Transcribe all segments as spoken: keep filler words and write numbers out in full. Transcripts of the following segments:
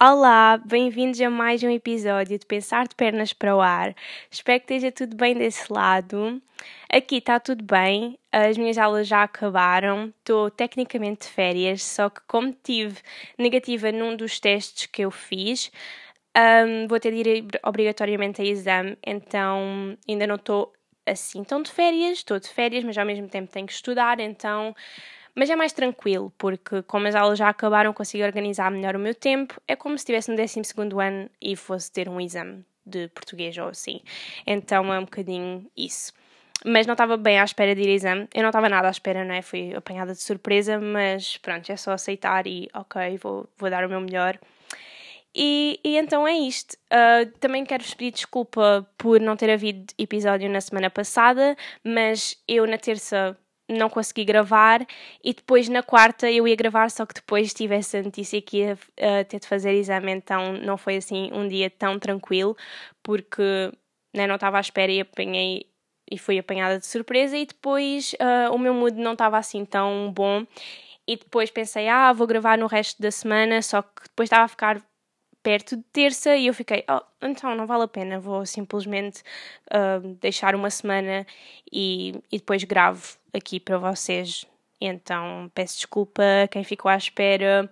Olá, bem-vindos a mais um episódio de Pensar de Pernas para o Ar. Espero que esteja tudo bem desse lado. Aqui está tudo bem, as minhas aulas já acabaram, estou tecnicamente de férias, só que como tive negativa num dos testes que eu fiz, um, vou ter de ir obrigatoriamente a exame, então ainda não estou assim tão de férias, estou de férias, mas ao mesmo tempo tenho que estudar, então... Mas é mais tranquilo, porque como as aulas já acabaram, consigo organizar melhor o meu tempo. É como se estivesse no décimo segundo ano e fosse ter um exame de português ou assim. Então é um bocadinho isso. Mas não estava bem à espera de ir ao exame. Eu não estava nada à espera, não é? Fui apanhada de surpresa, mas pronto, é só aceitar e ok, vou, vou dar o meu melhor. E, e então é isto. Uh, também quero-vos pedir desculpa por não ter havido episódio na semana passada, mas eu na terça... não consegui gravar e depois na quarta eu ia gravar, só que depois tive essa notícia que ia uh, ter de fazer exame, então não foi assim um dia tão tranquilo, porque né, não estava à espera e apanhei e fui apanhada de surpresa e depois uh, o meu mood não estava assim tão bom e depois pensei, ah, vou gravar no resto da semana, só que depois estava a ficar perto de terça e eu fiquei, oh, então não vale a pena, vou simplesmente uh, deixar uma semana e, e depois gravo aqui para vocês. Então peço desculpa a quem ficou à espera,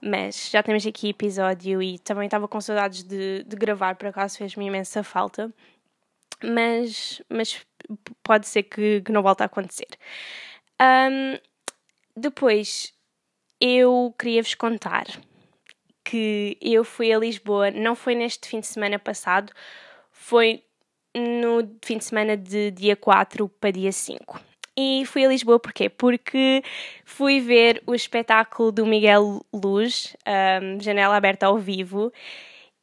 mas já temos aqui episódio e também estava com saudades de, de gravar, por acaso fez-me imensa falta, mas, mas pode ser que, que não volte a acontecer. Um, depois eu queria-vos contar que eu fui a Lisboa, não foi neste fim de semana passado, foi no fim de semana de dia quatro para dia cinco. E fui a Lisboa porquê? Porque fui ver o espetáculo do Miguel Luz, um, Janela Aberta ao Vivo,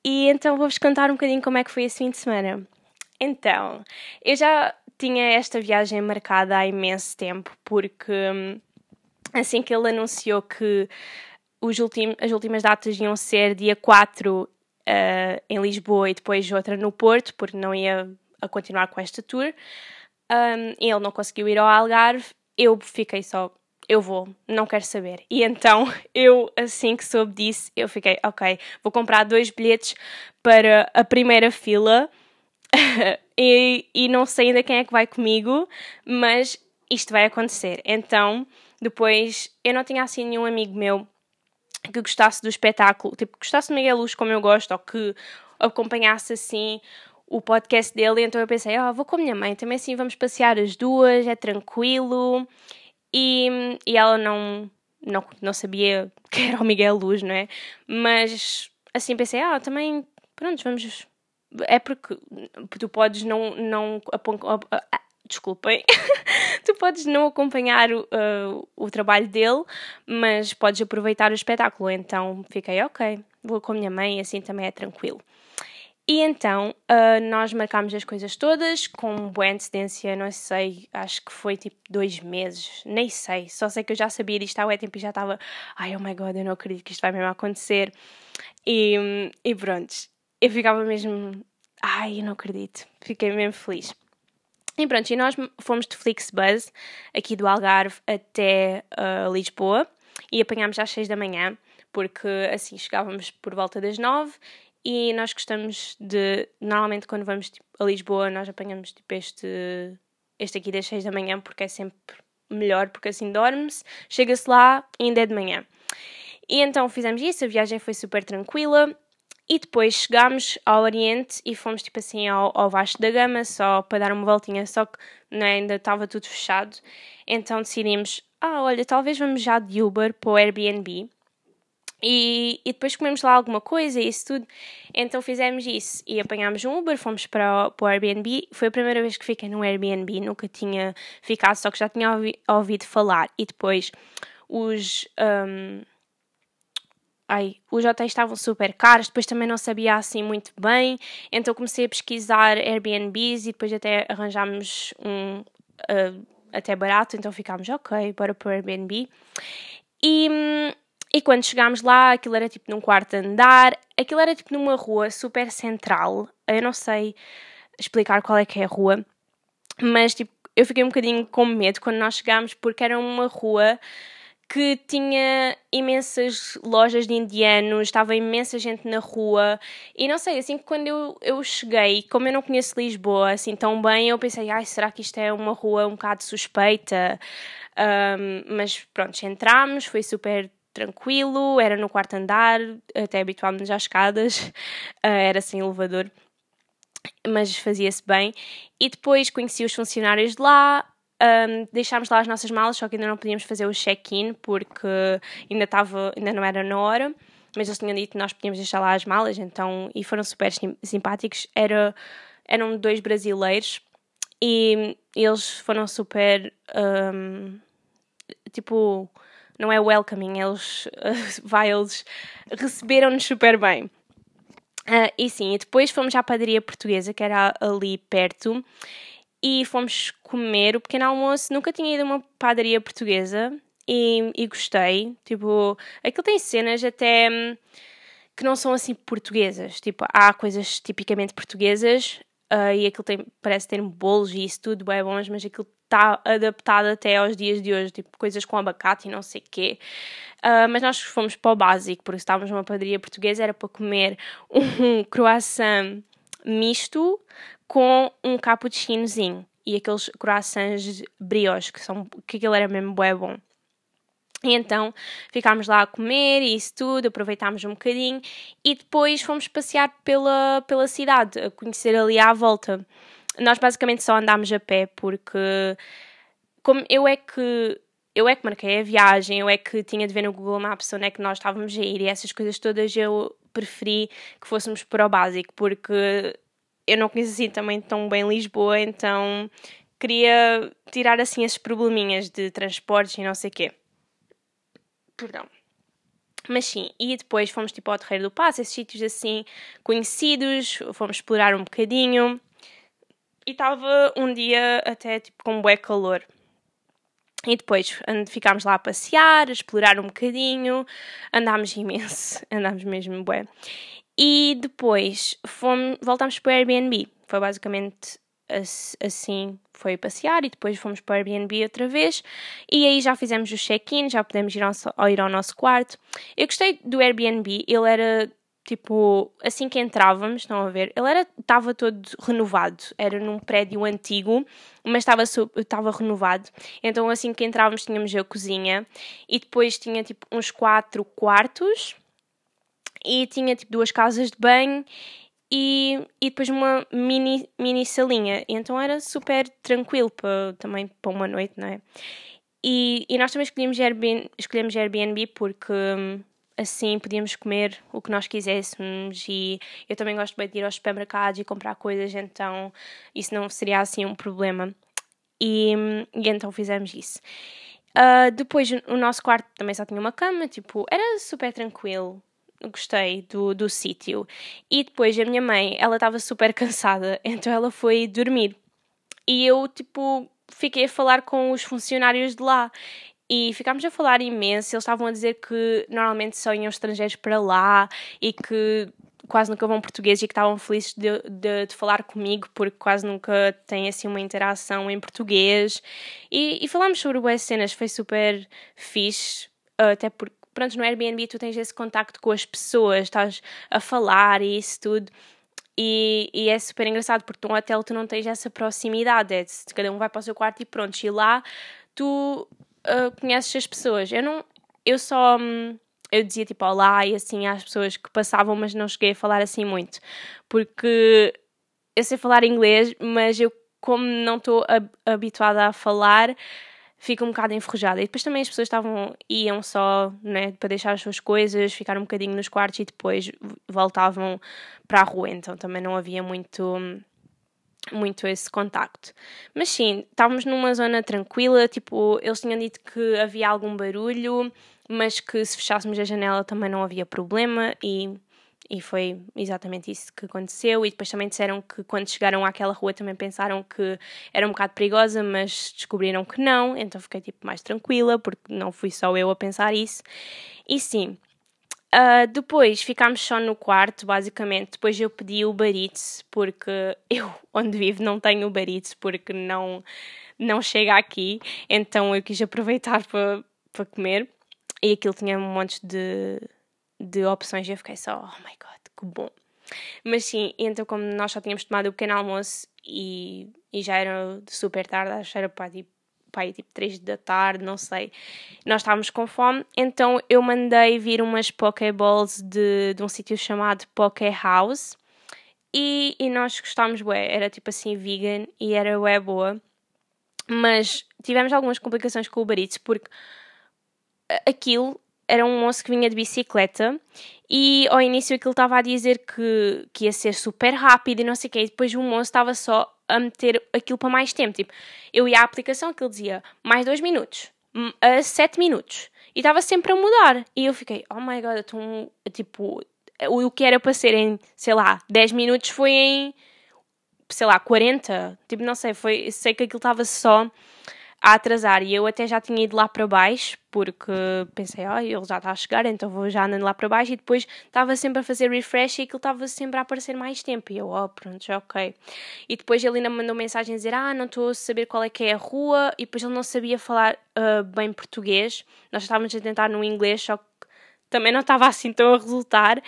e então vou-vos contar um bocadinho como é que foi esse fim de semana. Então, eu já tinha esta viagem marcada há imenso tempo, porque assim que ele anunciou que Os ultim, as últimas datas iam ser dia quatro uh, em Lisboa e depois outra no Porto, porque não ia a continuar com esta tour. Um, ele não conseguiu ir ao Algarve, eu fiquei só, eu vou, não quero saber. E então, eu assim que soube disso, eu fiquei, ok, vou comprar dois bilhetes para a primeira fila e, e não sei ainda quem é que vai comigo, mas isto vai acontecer. Então, depois, eu não tinha assim nenhum amigo meu que gostasse do espetáculo, tipo, gostasse do Miguel Luz como eu gosto, ou que acompanhasse, assim, o podcast dele, então eu pensei, ah, oh, vou com a minha mãe, também assim vamos passear as duas, é tranquilo, e, e ela não, não, não sabia que era o Miguel Luz, não é? Mas, assim, pensei, ah, também, pronto, vamos, é porque tu podes não, não, desculpem, tu podes não acompanhar o, uh, o trabalho dele, mas podes aproveitar o espetáculo. Então fiquei, ok, vou com a minha mãe, assim também é tranquilo. E então uh, nós marcámos as coisas todas com boa antecedência, não sei, acho que foi tipo dois meses, nem sei, só sei que eu já sabia disto há um tempo e já estava, ai oh my god, eu não acredito que isto vai mesmo acontecer. E, e pronto, eu ficava mesmo, ai eu não acredito, fiquei mesmo feliz. E pronto, e nós fomos de FlixBus, aqui do Algarve até uh, Lisboa, e apanhámos às seis da manhã, porque assim chegávamos por volta das nove, e nós gostamos de, normalmente quando vamos tipo, a Lisboa, nós apanhamos tipo este, este aqui das seis da manhã, porque é sempre melhor, porque assim dorme-se, chega-se lá e ainda é de manhã. E então fizemos isso, a viagem foi super tranquila. E depois chegámos ao Oriente e fomos tipo assim ao, ao Vasco da Gama só para dar uma voltinha, só que não, ainda estava tudo fechado. Então decidimos, ah olha, talvez vamos já de Uber para o Airbnb e, e depois comemos lá alguma coisa e isso tudo. Então fizemos isso e apanhámos um Uber, fomos para o, para o Airbnb. Foi a primeira vez que fiquei num Airbnb, nunca tinha ficado, só que já tinha ouvi, ouvido falar. E depois os... Um, Ai, os hotéis estavam super caros, depois também não sabia assim muito bem, então comecei a pesquisar Airbnbs e depois até arranjámos um uh, até barato, então ficámos ok, bora para o Airbnb. E, e quando chegámos lá, aquilo era tipo num quarto andar, aquilo era tipo numa rua super central, eu não sei explicar qual é que é a rua, mas tipo eu fiquei um bocadinho com medo quando nós chegámos porque era uma rua que tinha imensas lojas de indianos, estava imensa gente na rua, e não sei, assim, quando eu, eu cheguei, como eu não conheço Lisboa assim tão bem, eu pensei, ai, será que isto é uma rua um bocado suspeita? Um, mas pronto, entramos, foi super tranquilo, era no quarto andar, até habituámos-nos às escadas, uh, era sem elevador, mas fazia-se bem, e depois conheci os funcionários de lá. Um, deixámos lá as nossas malas, só que ainda não podíamos fazer o check-in porque ainda, tava, ainda não era na hora, mas eles tinham dito que nós podíamos deixar lá as malas, então, e foram super sim, simpáticos. Era, eram dois brasileiros e eles foram super, um, tipo, não é welcoming, eles, uh, vai, eles receberam-nos super bem. Uh, e sim, e depois fomos à padaria portuguesa, que era ali perto, e fomos comer o pequeno almoço. Nunca tinha ido a uma padaria portuguesa e, e gostei. Tipo, aquilo tem cenas até que não são assim portuguesas. Tipo, há coisas tipicamente portuguesas uh, e aquilo tem, parece ter bolos e isso tudo bem bons, mas aquilo está adaptado até aos dias de hoje. Tipo, coisas com abacate e não sei o quê. Uh, mas nós fomos para o básico, porque estávamos numa padaria portuguesa, era para comer um croissant misto com um cappuccinozinho e aqueles croissants brioches, que, são, que aquilo era mesmo bué bom. E então ficámos lá a comer e isso tudo, aproveitámos um bocadinho e depois fomos passear pela, pela cidade, a conhecer ali à volta. Nós basicamente só andámos a pé porque como eu é que... Eu é que marquei a viagem, eu é que tinha de ver no Google Maps onde é que nós estávamos a ir e essas coisas todas eu preferi que fôssemos para o básico, porque eu não conheço assim também tão bem Lisboa, então queria tirar assim esses probleminhas de transportes e não sei o quê. Perdão. Mas sim, e depois fomos tipo ao Terreiro do Paço, esses sítios assim conhecidos, fomos explorar um bocadinho e estava um dia até tipo com bué calor. E depois ficámos lá a passear, a explorar um bocadinho, andámos imenso, andámos mesmo bué. E depois fomos, voltámos para o Airbnb, foi basicamente assim, foi passear e depois fomos para o Airbnb outra vez. E aí já fizemos o check-in, já pudemos ir ao, ir ao nosso quarto. Eu gostei do Airbnb, ele era tipo, assim que entrávamos, estão a ver, ele era, estava todo renovado, era num prédio antigo, mas estava, estava renovado, então assim que entrávamos tínhamos a cozinha, e depois tinha tipo uns quatro quartos, e tinha tipo duas casas de banho, e, e depois uma mini, mini salinha, então era super tranquilo, para, também para uma noite, não é? E, e nós também escolhemos Airbnb, escolhemos Airbnb porque... Assim podíamos comer o que nós quiséssemos e eu também gosto bem de ir aos supermercados e comprar coisas, então isso não seria assim um problema. E, e então fizemos isso. Uh, depois o nosso quarto também só tinha uma cama, tipo, era super tranquilo. Gostei do, do sítio. E depois a minha mãe, ela estava super cansada, então ela foi dormir. E eu, tipo, fiquei a falar com os funcionários de lá. E ficámos a falar imenso, eles estavam a dizer que normalmente só iam estrangeiros para lá e que quase nunca vão portugueses e que estavam felizes de, de, de falar comigo porque quase nunca têm assim uma interação em português. E, e falámos sobre boas cenas, foi super fixe, até porque, pronto, no Airbnb tu tens esse contacto com as pessoas, estás a falar e isso tudo. E, e é super engraçado porque num hotel tu não tens essa proximidade, é, cada um vai para o seu quarto e pronto, e lá tu... Uh, conheces as pessoas, eu não, eu só, eu dizia tipo olá e assim às pessoas que passavam, mas não cheguei a falar assim muito, porque eu sei falar inglês, mas eu como não estou habituada a falar, fico um bocado enferrujada, e depois também as pessoas estavam, iam só, né, para deixar as suas coisas, ficar um bocadinho nos quartos e depois voltavam para a rua, então também não havia muito... muito esse contacto. Mas sim, estávamos numa zona tranquila, tipo, eles tinham dito que havia algum barulho, mas que se fechássemos a janela também não havia problema e, e foi exatamente isso que aconteceu. E depois também disseram que quando chegaram àquela rua também pensaram que era um bocado perigosa, mas descobriram que não, então fiquei tipo mais tranquila, porque não fui só eu a pensar isso. E sim... Uh, depois ficámos só no quarto, basicamente. Depois eu pedi o barito, porque eu, onde vivo, não tenho o barito, porque não, não chega aqui. Então eu quis aproveitar para comer. E aquilo tinha um monte de, de opções e eu fiquei só, oh my god, que bom. Mas sim, então como nós só tínhamos tomado o pequeno almoço e, e já era super tarde, acho que era para tipo, para tipo três da tarde, não sei, nós estávamos com fome, então eu mandei vir umas pokeballs de, de um sítio chamado Poké House e, e nós gostámos, bué, era tipo assim vegan e era bué boa, mas tivemos algumas complicações com o Uber Eats porque aquilo era um moço que vinha de bicicleta e ao início aquilo estava a dizer que, que ia ser super rápido e não sei o quê, e depois o moço estava só a meter aquilo para mais tempo, tipo, eu ia à aplicação, aquilo dizia mais dois minutos, a sete minutos, e estava sempre a mudar, e eu fiquei, oh my god, eu tô, tipo, o que era para ser em, sei lá, dez minutos foi em, sei lá, quarenta, tipo, não sei, foi, sei que aquilo estava só a atrasar, e eu até já tinha ido lá para baixo, porque pensei, oh, ele já está a chegar, então vou já andando lá para baixo, e depois estava sempre a fazer refresh, e aquilo estava sempre a aparecer mais tempo, e eu, oh, pronto, já ok. E depois ele ainda me mandou mensagem a dizer, ah, não estou a saber qual é que é a rua, e depois ele não sabia falar uh, bem português, nós estávamos a tentar no inglês, só que também não estava assim tão a resultar,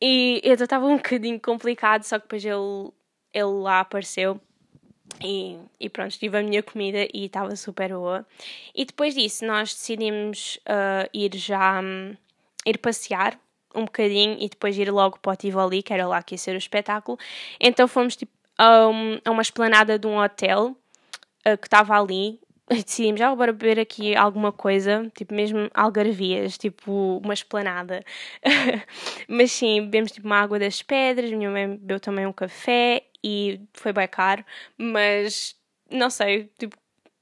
e eu estava um bocadinho complicado, só que depois ele, ele lá apareceu. E, e pronto, tive a minha comida e estava super boa. E depois disso nós decidimos uh, ir já um, ir passear um bocadinho e depois ir logo para o Tivoli, que era lá que ia ser o espetáculo. Então fomos tipo, a, um, a uma esplanada de um hotel uh, que estava ali. Decidimos, ah, bora beber aqui alguma coisa, tipo mesmo algarvias, tipo uma esplanada. Mas sim, bebemos tipo uma água das pedras, minha mãe bebeu também um café e foi bem caro, mas não sei, tipo,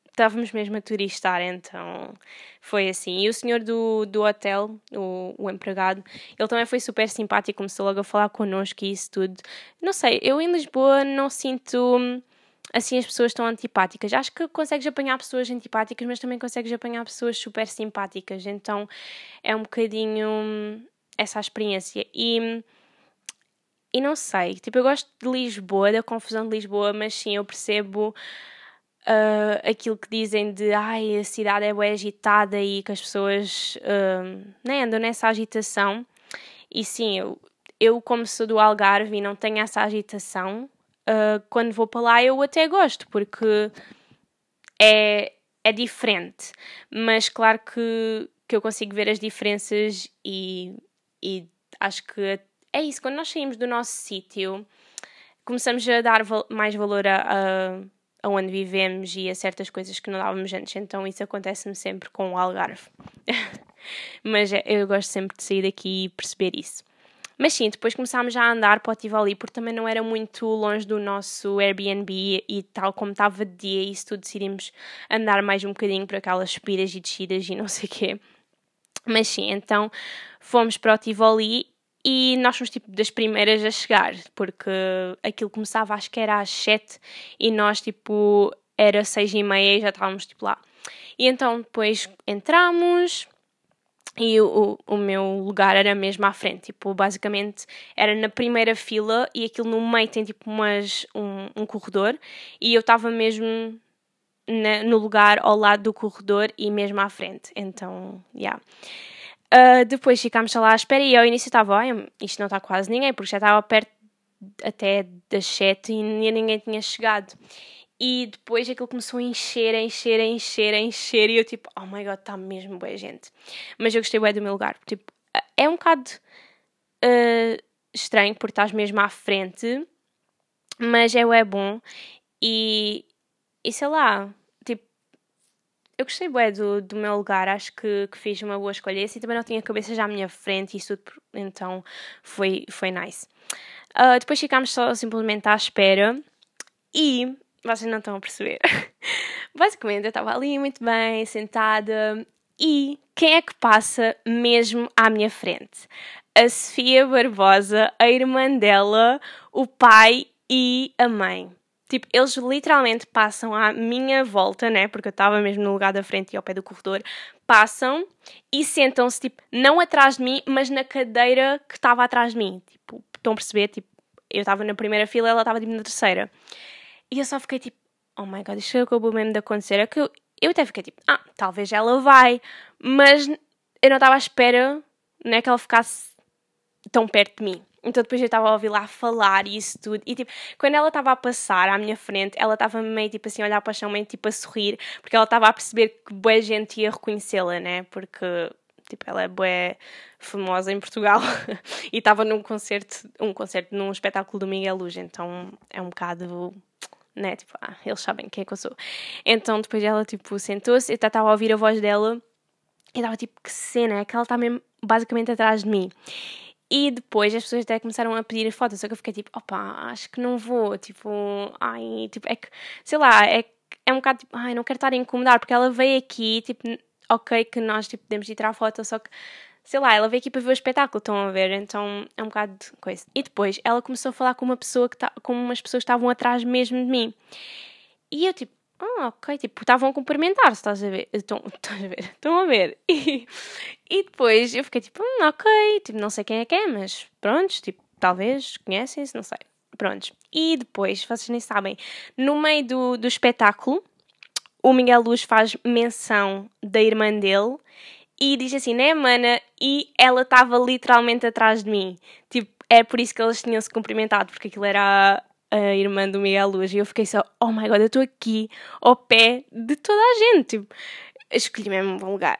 estávamos mesmo a turistar, então foi assim. E o senhor do, do hotel, o, o empregado, ele também foi super simpático, começou logo a falar connosco e isso tudo. Não sei, eu em Lisboa não sinto... assim as pessoas estão antipáticas. Acho que consegues apanhar pessoas antipáticas, mas também consegues apanhar pessoas super simpáticas. Então é um bocadinho essa a experiência. E, e não sei, tipo, eu gosto de Lisboa, da confusão de Lisboa, mas sim, eu percebo uh, aquilo que dizem de ai, a cidade é bué agitada e que as pessoas uh, né, andam nessa agitação. E sim, eu, eu como sou do Algarve e não tenho essa agitação, Uh, quando vou para lá eu até gosto, porque é, é diferente, mas claro que, que eu consigo ver as diferenças e, e acho que é isso, quando nós saímos do nosso sítio, começamos a dar val- mais valor a, a, a onde vivemos e a certas coisas que não dávamos antes, então isso acontece-me sempre com o Algarve, mas eu gosto sempre de sair daqui e perceber isso. Mas sim, depois começámos já a andar para o Tivoli, porque também não era muito longe do nosso Airbnb e tal como estava de dia, isso tudo decidimos andar mais um bocadinho por aquelas subidas e descidas e não sei o quê. Mas sim, então fomos para o Tivoli e nós fomos tipo das primeiras a chegar, porque aquilo começava acho que era às sete e nós tipo era seis e meia e já estávamos tipo lá. E então depois entramos... E o, o meu lugar era mesmo à frente, tipo, basicamente era na primeira fila e aquilo no meio tem tipo umas, um, um corredor e eu estava mesmo na, no lugar ao lado do corredor e mesmo à frente, então, já. Yeah. Uh, depois ficámos lá à espera e ao início estava, oh, isto não está quase ninguém, porque já estava perto até das sete e ninguém tinha chegado. E depois aquilo começou a encher, a encher, a encher, a encher. E eu tipo, oh my god, está mesmo boa gente. Mas eu gostei bem do meu lugar. Tipo, é um bocado uh, estranho porque estás mesmo à frente. Mas é bué bom. E, e sei lá, tipo, eu gostei bem do, do meu lugar. Acho que, que fiz uma boa escolha. E assim também não tinha cabeça já à minha frente. Isso tudo, então foi, foi nice. Uh, depois ficámos só simplesmente à espera. E... vocês não estão a perceber. Basicamente, eu estava ali muito bem, sentada. E quem é que passa mesmo à minha frente? A Sofia Barbosa, a irmã dela, o pai e a mãe. Tipo, eles literalmente passam à minha volta, né? Porque eu estava mesmo no lugar da frente e ao pé do corredor. Passam e sentam-se, tipo, não atrás de mim, mas na cadeira que estava atrás de mim. Tipo, estão a perceber? Tipo, eu estava na primeira fila, ela estava tipo, na terceira. E eu só fiquei tipo, oh my god, isto acabou mesmo de acontecer. É que eu, eu até fiquei tipo, ah, talvez ela vai. Mas eu não estava à espera, né, que ela ficasse tão perto de mim. Então depois eu estava a ouvir lá falar e isso tudo. E tipo, quando ela estava a passar à minha frente, ela estava meio tipo assim a olhar para o chão, meio tipo a sorrir, porque ela estava a perceber que boa gente ia reconhecê-la, né? Porque tipo, ela é bué famosa em Portugal e estava num concerto, um concerto num espetáculo do Miguel Luz, então é um bocado, né, tipo, ah, eles sabem quem é que eu sou. Então depois ela, tipo, sentou-se, eu estava a ouvir a voz dela e estava tipo, que cena, é que ela está mesmo basicamente atrás de mim. E depois as pessoas até começaram a pedir foto, só que eu fiquei tipo, opa, acho que não vou, tipo, ai, tipo, é que, sei lá, é, é um bocado tipo, ai, não quero estar a incomodar, porque ela veio aqui, tipo, ok, que nós, tipo, podemos ir tirar foto, só que, sei lá, ela veio aqui para ver o espetáculo, estão a ver, então é um bocado de coisa. E depois ela começou a falar com uma pessoa, que tá, com umas pessoas que estavam atrás mesmo de mim, e eu tipo, ah, ok, tipo, estavam a cumprimentar-se, estás a ver, estão a ver, estão a ver, e, e depois eu fiquei tipo, hum, ok, tipo, não sei quem é que é, mas prontos, tipo, talvez conhecem-se, não sei, prontos. E depois, vocês nem sabem, no meio do, do espetáculo, o Miguel Luz faz menção da irmã dele e diz assim, né, mana, e ela estava literalmente atrás de mim, tipo, é por isso que eles tinham-se cumprimentado, porque aquilo era a irmã do Miguel Luz, e eu fiquei só, oh my god, eu estou aqui, ao pé de toda a gente, tipo, escolhi mesmo um bom lugar,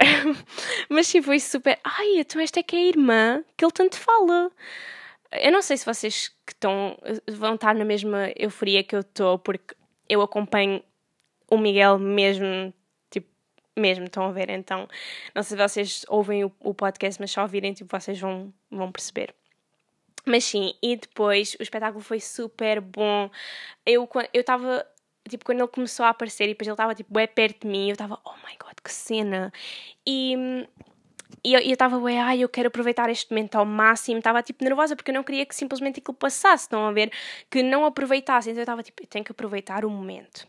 mas tipo, foi super, ai, então esta é que é a irmã que ele tanto fala. Eu não sei se vocês que estão, vão estar na mesma euforia que eu estou, porque eu acompanho o Miguel mesmo, tipo, mesmo, estão a ver, então, não sei se vocês ouvem o, o podcast, mas só ouvirem, tipo, vocês vão, vão perceber. Mas sim, e depois o espetáculo foi super bom. Eu estava, eu tipo, quando ele começou a aparecer e depois ele estava, tipo, bem perto de mim, eu estava, oh my god, que cena! E, e eu estava, ué, ai, eu quero aproveitar este momento ao máximo. Estava, tipo, nervosa porque eu não queria que simplesmente aquilo passasse, estão a ver? Que não aproveitasse. Então eu estava, tipo, eu tenho que aproveitar o momento.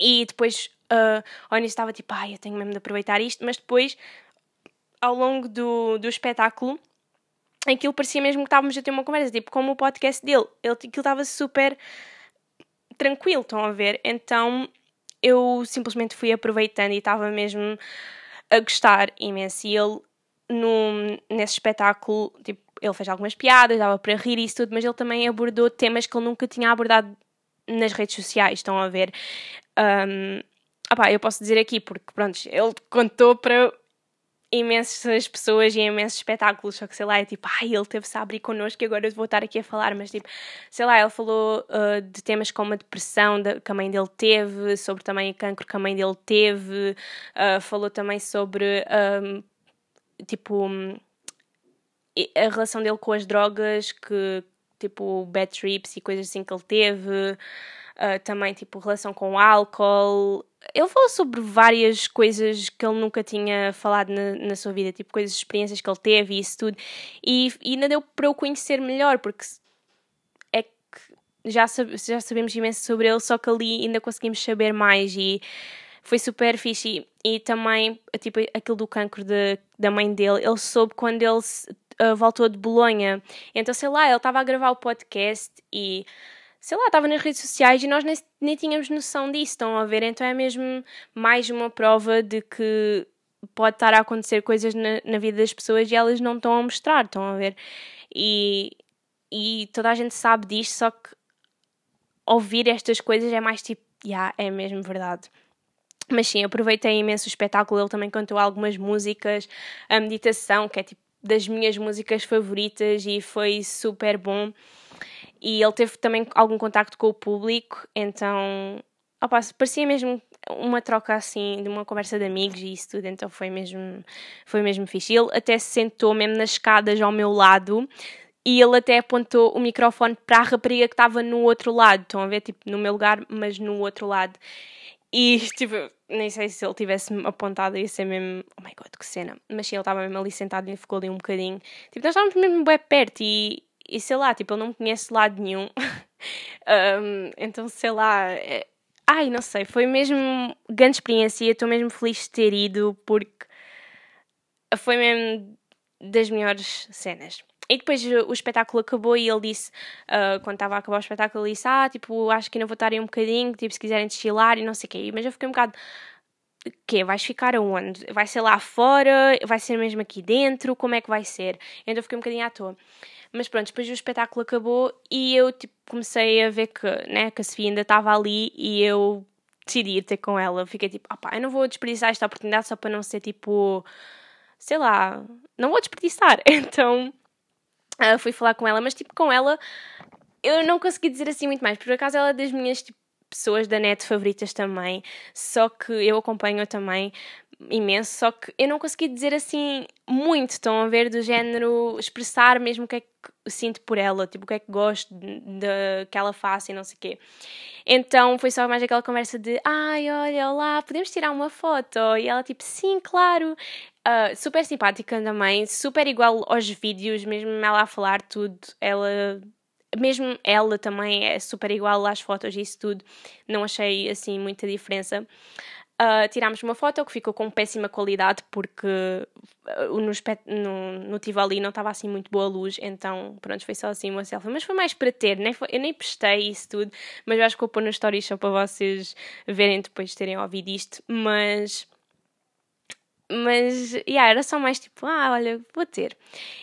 E depois, uh, ao início estava, tipo, ai, eu tenho mesmo de aproveitar isto. Mas depois, ao longo do, do espetáculo, aquilo parecia mesmo que estávamos a ter uma conversa, tipo, como o podcast dele, ele, aquilo estava super tranquilo, estão a ver? Então, eu simplesmente fui aproveitando e estava mesmo a gostar imenso, e ele, no, nesse espetáculo, tipo, ele fez algumas piadas, dava para rir e isso tudo, mas ele também abordou temas que ele nunca tinha abordado nas redes sociais, estão a ver? Um, opá, eu posso dizer aqui, porque, pronto, ele contou para imensas pessoas e imensos espetáculos, só que sei lá, é tipo, ai, ele teve-se a abrir connosco e agora eu vou estar aqui a falar, mas tipo, sei lá, ele falou uh, de temas como a depressão de, que a mãe dele teve, sobre também o cancro que a mãe dele teve, uh, falou também sobre, um, tipo, um, a relação dele com as drogas, que tipo, bad trips e coisas assim que ele teve, uh, também tipo, relação com o álcool. Ele falou sobre várias coisas que ele nunca tinha falado na, na sua vida, tipo coisas, experiências que ele teve e isso tudo, e, e ainda deu para eu conhecer melhor, porque é que já, sabe, já sabemos imenso sobre ele, só que ali ainda conseguimos saber mais e foi super fixe. E, e também, tipo, aquilo do cancro de, da mãe dele, ele soube quando ele uh, voltou de Bolonha, então sei lá, ele estava a gravar o podcast e sei lá, estava nas redes sociais e nós nem, nem tínhamos noção disso, estão a ver? Então é mesmo mais uma prova de que pode estar a acontecer coisas na, na vida das pessoas e elas não estão a mostrar, estão a ver? E, e toda a gente sabe disto, só que ouvir estas coisas é mais tipo, já, yeah, é mesmo verdade. Mas sim, aproveitei imenso o espetáculo, ele também cantou algumas músicas, a meditação, que é tipo das minhas músicas favoritas, e foi super bom. E ele teve também algum contacto com o público, então, opa, parecia mesmo uma troca assim, de uma conversa de amigos e isso tudo, então foi mesmo, foi mesmo fixe. Ele até se sentou mesmo nas escadas ao meu lado e ele até apontou o microfone para a rapariga que estava no outro lado, estão a ver, tipo, no meu lugar, mas no outro lado. E, tipo, nem sei se ele tivesse-me apontado, ia ser mesmo, oh my god, que cena. Mas sim, ele estava mesmo ali sentado e ficou ali um bocadinho. Tipo, nós estávamos mesmo bem perto e... E sei lá, tipo, ele não me conhece de lado nenhum. um, então, sei lá... É... Ai, não sei, foi mesmo grande experiência. Estou mesmo feliz de ter ido, porque foi mesmo das melhores cenas. E depois o espetáculo acabou e ele disse... Uh, quando estava a acabar o espetáculo, ele disse... Ah, tipo, acho que ainda vou estar aí um bocadinho, tipo, se quiserem desfilar e não sei o quê. Mas eu fiquei um bocado... quê? Vais ficar aonde? Vai ser lá fora? Vai ser mesmo aqui dentro? Como é que vai ser? Então eu fiquei um bocadinho à toa. Mas pronto, depois o espetáculo acabou e eu tipo, comecei a ver que, né, que a Sofia ainda estava ali e eu decidi ir ter com ela. Fiquei tipo, ah pá, eu não vou desperdiçar esta oportunidade só para não ser tipo, sei lá, não vou desperdiçar. Então uh, fui falar com ela, mas tipo com ela eu não consegui dizer assim muito mais. Por acaso ela é das minhas tipo, pessoas da net favoritas também, só que eu acompanho também imenso, só que eu não consegui dizer assim muito, estão a ver, do género expressar mesmo o que é que sinto por ela, tipo o que é que gosto de que ela faça e não sei o quê. Então foi só mais aquela conversa de ai, olha, olá, podemos tirar uma foto? E ela tipo, sim, claro. Uh, super simpática também, super igual aos vídeos, mesmo ela a falar tudo, ela... Mesmo ela também é super igual às fotos e isso tudo, não achei assim muita diferença. Uh, tirámos uma foto que ficou com péssima qualidade porque uh, no, no, no Tivoli não estava assim muito boa luz, então pronto, foi só assim uma selfie, mas foi mais para ter, nem foi, eu nem postei isso tudo, mas eu acho que vou pôr nos stories só para vocês verem depois de terem ouvido isto, mas... Mas, yeah, era só mais tipo, ah, olha, vou ter.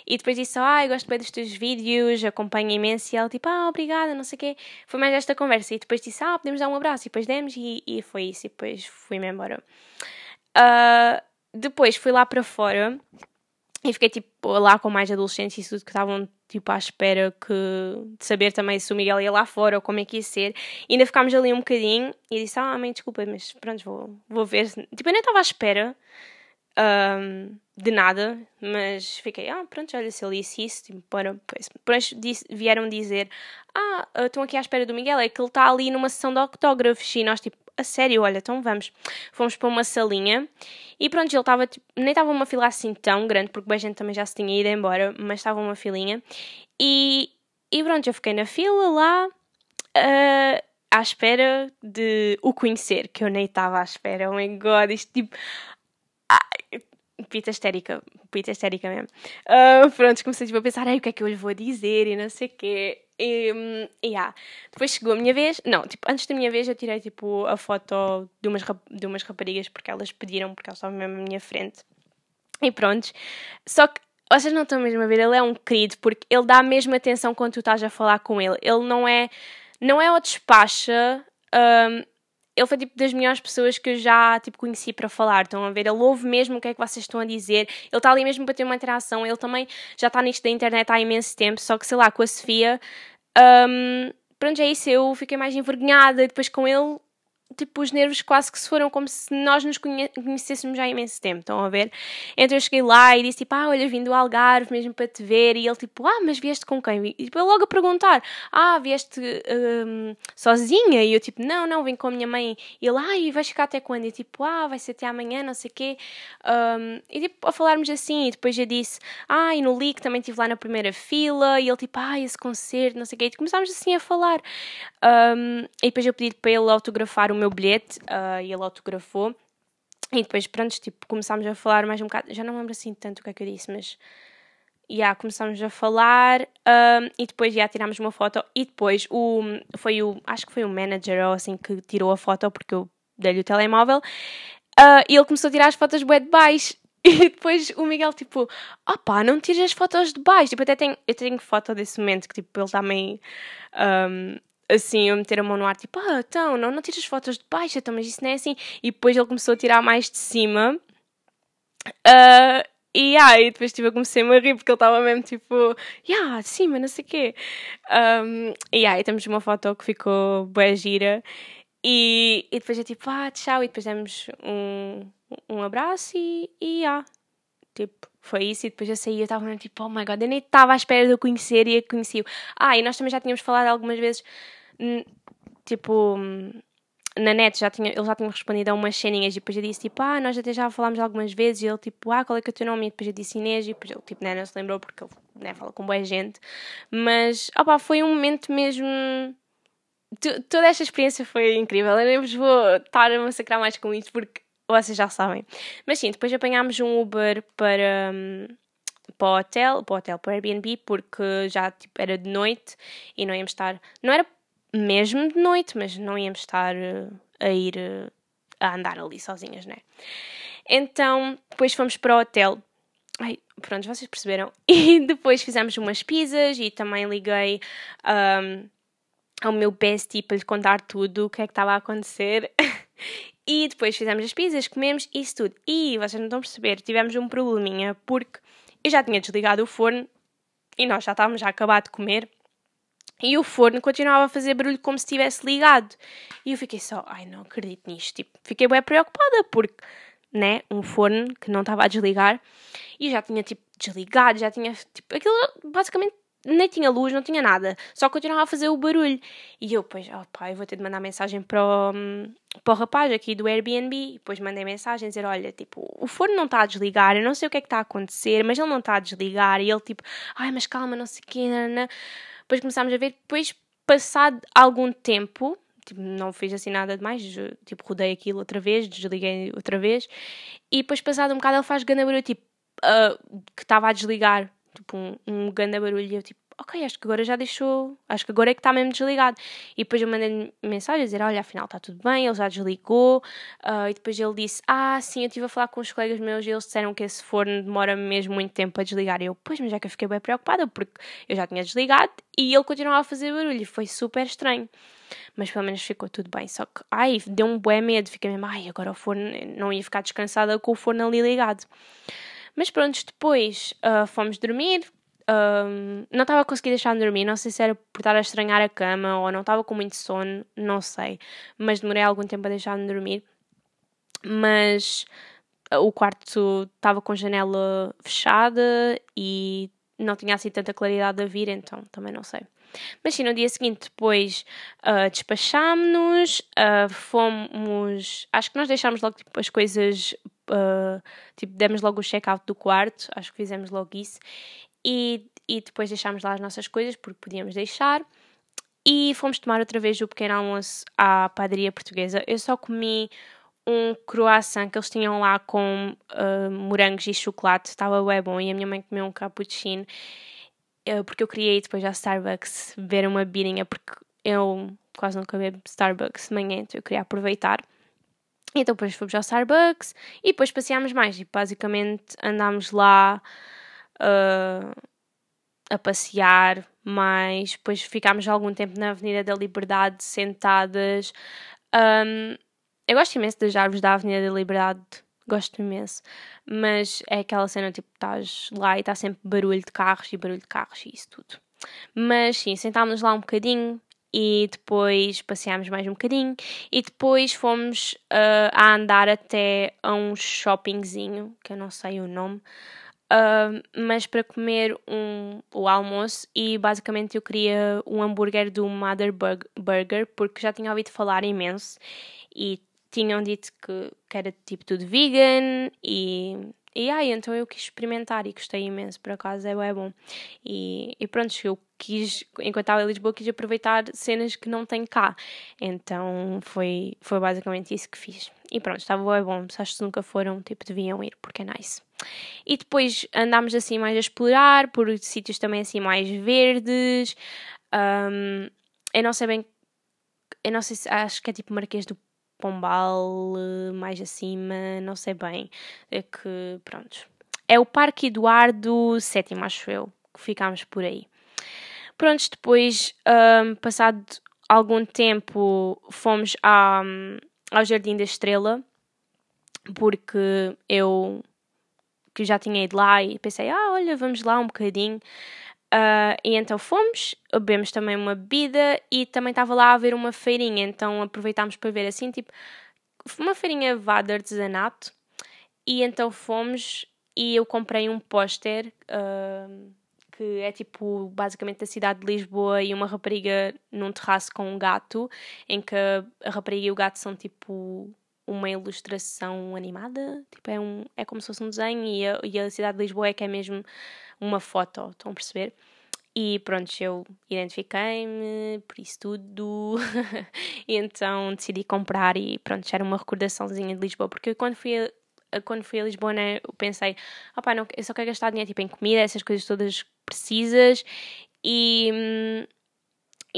E depois disse, ah, eu gosto bem dos teus vídeos, acompanho imenso. E ela tipo, ah, obrigada, não sei o quê. Foi mais esta conversa. E depois disse, ah, podemos dar um abraço. E depois demos e, e foi isso. E depois fui-me embora. Uh, depois fui lá para fora e fiquei tipo lá com mais adolescentes e tudo que estavam tipo à espera que, de saber também se o Miguel ia lá fora ou como é que ia ser. E ainda ficámos ali um bocadinho e disse, ah, mãe, desculpa, mas pronto, vou, vou ver. Tipo, eu nem estava à espera. Um, de nada, mas fiquei, ah, pronto, olha, se ele disse isso, tipo, para, pois, disse, vieram dizer, ah, estão aqui à espera do Miguel, é que ele está ali numa sessão de autógrafos, e nós, tipo, a sério, olha, então vamos, fomos para uma salinha, e pronto, ele estava, tipo, nem estava uma fila assim tão grande, porque bem, a gente também já se tinha ido embora, mas estava uma filinha, e, e pronto, eu fiquei na fila lá, uh, à espera de o conhecer, que eu nem estava à espera, oh my god, isto, tipo, pita histérica, pita histérica mesmo. Uh, pronto, comecei tipo, a pensar, ai, o que é que eu lhe vou dizer e não sei o quê. E, yeah. Depois chegou a minha vez, não, tipo, antes da minha vez eu tirei, tipo, a foto de umas, rap- de umas raparigas porque elas pediram, porque elas estavam mesmo à minha frente. E pronto, só que vocês não estão mesmo a ver, ele é um querido porque ele dá a mesma atenção quando tu estás a falar com ele. Ele não é, não é o despacha... Um, Ele foi, tipo, das melhores pessoas que eu já, tipo, conheci para falar, estão a ver? Ele ouve mesmo o que é que vocês estão a dizer, ele está ali mesmo para ter uma interação, ele também já está nisto da internet há imenso tempo, só que, sei lá, com a Sofia, um, pronto, é isso, eu fiquei mais envergonhada, e depois com ele, tipo, os nervos quase que se foram, como se nós nos conhe- conhecêssemos já há imenso tempo, estão a ver? Então eu cheguei lá e disse, tipo, ah, olha, vim do Algarve mesmo para te ver, e ele, tipo, ah, mas vieste com quem? E tipo, eu logo a perguntar, ah, vieste um, sozinha? E eu, tipo, não, não, vim com a minha mãe. E ele, ah, e vais ficar até quando? E tipo, ah, vai ser até amanhã, não sei o quê. Um, e tipo, a falarmos assim, e depois eu disse, ah, e no L I C também estive lá na primeira fila, e ele, tipo, ah, esse concerto, não sei o quê. E começámos assim a falar. Um, e depois eu pedi para ele autografar o meu bilhete uh, e ele autografou e depois pronto, tipo, começámos a falar mais um bocado, já não me lembro assim tanto o que é que eu disse, mas já yeah, começámos a falar um, e depois já yeah, tirámos uma foto e depois o, foi o, acho que foi o manager ou assim que tirou a foto porque eu dei-lhe o telemóvel uh, e ele começou a tirar as fotos bué de baixo. E depois o Miguel, tipo, opá, não tires as fotos de baixo, tipo, até tenho, eu tenho foto desse momento que tipo, ele também um, assim, eu meter a mão no ar, tipo, ah, então, não, não tiras fotos de baixo, então, mas isso não é assim. E depois ele começou a tirar mais de cima. Uh, e, ah, e depois, tipo, eu comecei-me a rir, porque ele estava mesmo, tipo, yeah, de cima, não sei o quê. Um, e, ah, e temos uma foto que ficou bué gira. E, e depois é, tipo, ah, tchau. E depois demos um, um abraço e, e, ah, tipo... Foi isso, e depois eu saí, eu estava tipo, oh my god, eu nem estava à espera de eu conhecer e eu conheci-o. Ah, e nós também já tínhamos falado algumas vezes, tipo, na net, já tinha, ele já tinha respondido a umas ceninhas, e depois eu disse, tipo, ah, nós até já falámos algumas vezes, e ele, tipo, ah, qual é que é o teu nome? E depois eu disse Inês, e depois ele, tipo, né, não se lembrou, porque ele, né, fala com boa gente. Mas, opá, foi um momento mesmo... T- toda esta experiência foi incrível, eu nem vos vou estar a massacrar mais com isto, porque... Vocês já sabem. Mas sim, depois apanhámos um Uber para, para o hotel, para o hotel, para o Airbnb, porque já tipo, era de noite e não íamos estar... Não era mesmo de noite, mas não íamos estar a ir a andar ali sozinhas, né? Então, depois fomos para o hotel. Ai, pronto, vocês perceberam. E depois fizemos umas pizzas e também liguei um, ao meu bestie para lhe contar tudo, o que é que estava a acontecer. E depois fizemos as pizzas, comemos, isso tudo. E vocês não estão a perceber, tivemos um probleminha, porque eu já tinha desligado o forno e nós já estávamos a acabar de comer. E o forno continuava a fazer barulho como se estivesse ligado. E eu fiquei só, ai, não acredito nisto. Tipo, fiquei bem preocupada, porque, né, um forno que não estava a desligar. E já tinha, tipo, desligado, já tinha, tipo, aquilo basicamente nem tinha luz, não tinha nada. Só continuava a fazer o barulho. E eu, pois, ó, pá, eu vou ter de mandar mensagem para o, para o rapaz aqui do Airbnb. E depois mandei mensagem, dizer, olha, tipo, o forno não está a desligar, eu não sei o que é que está a acontecer, mas ele não está a desligar. E ele, tipo, ai, mas calma, não sei o que, não, não. Depois começámos a ver, depois, passado algum tempo, tipo, não fiz assim nada de mais, tipo, rodei aquilo outra vez, desliguei outra vez, e depois, passado um bocado, ele faz ganda barulho, tipo, uh, que estava a desligar, tipo, um, um ganda barulho, e eu, tipo, ok, acho que agora já deixou, acho que agora é que está mesmo desligado. E depois eu mandei-lhe mensagem a dizer, olha, afinal está tudo bem, ele já desligou, uh, e depois ele disse, ah, sim, eu estive a falar com os colegas meus e eles disseram que esse forno demora mesmo muito tempo a desligar. E eu, pois, mas já que eu fiquei bem preocupada, porque eu já tinha desligado e ele continuava a fazer barulho, e foi super estranho. Mas pelo menos ficou tudo bem, só que, ai, deu um bué medo, fiquei mesmo, ai, agora o forno, não ia ficar descansada com o forno ali ligado. Mas pronto, depois uh, fomos dormir. Um, não estava a conseguir deixar de dormir, não sei se era por estar a estranhar a cama ou não estava com muito sono, não sei, mas demorei algum tempo a deixar de dormir. Mas uh, o quarto estava com janela fechada e não tinha assim tanta claridade a vir, então também não sei. Mas sim, no dia seguinte depois uh, despachámos-nos, uh, fomos, acho que nós deixámos logo tipo, as coisas, uh, tipo demos logo o check-out do quarto, acho que fizemos logo isso. E, e depois deixámos lá as nossas coisas, porque podíamos deixar. E fomos tomar outra vez o pequeno almoço à padaria portuguesa. Eu só comi um croissant que eles tinham lá com uh, morangos e chocolate. Estava bem bom. E a minha mãe comeu um cappuccino. Uh, porque eu queria ir depois à Starbucks beber uma birinha, porque eu quase nunca bebo Starbucks de manhã, então eu queria aproveitar. Então depois fomos ao Starbucks. E depois passeámos mais. E basicamente andámos lá... Uh, a passear mais, depois ficámos algum tempo na Avenida da Liberdade sentadas. Um, eu gosto imenso das árvores da Avenida da Liberdade, gosto imenso, mas é aquela cena tipo, estás lá e está sempre barulho de carros e barulho de carros e isso tudo. Mas sim, sentámos lá um bocadinho e depois passeámos mais um bocadinho e depois fomos uh, a andar até a um shoppingzinho, que eu não sei o nome. Uh, mas para comer um, o almoço, e basicamente eu queria um hambúrguer do Mother Burger, porque já tinha ouvido falar imenso e tinham dito que, que era tipo tudo vegan e, e ai, então eu quis experimentar e gostei imenso, por acaso é, é bom. E, e pronto, eu quis, enquanto estava em Lisboa, quis aproveitar cenas que não tenho cá, então foi, foi basicamente isso que fiz. E pronto, estava bem bom, se acho que nunca foram, tipo, deviam ir, porque é nice. E depois andámos assim mais a explorar, por sítios também assim mais verdes, um, eu não sei bem, eu não sei se, acho que é tipo Marquês do Pombal, mais acima, não sei bem, é que, pronto, é o Parque Eduardo sétimo, acho eu, que ficámos por aí. Pronto, depois, um, passado algum tempo, fomos a... ao Jardim da Estrela, porque eu que já tinha ido lá e pensei, ah, olha, vamos lá um bocadinho, uh, e então fomos, bebemos também uma bebida e também estava lá a ver uma feirinha, então aproveitámos para ver assim, tipo, uma feirinha vá de artesanato, e então fomos e eu comprei um póster, uh, que é tipo, basicamente da cidade de Lisboa e uma rapariga num terraço com um gato, em que a rapariga e o gato são tipo uma ilustração animada, tipo é, um, é como se fosse um desenho e a, e a cidade de Lisboa é que é mesmo uma foto, estão a perceber? E pronto, eu identifiquei-me por isso tudo e então decidi comprar e pronto, já era uma recordaçãozinha de Lisboa, porque quando fui a Quando fui a Lisboa, né, eu pensei, ah pá, não, eu só quero gastar dinheiro tipo, em comida, essas coisas todas precisas, e,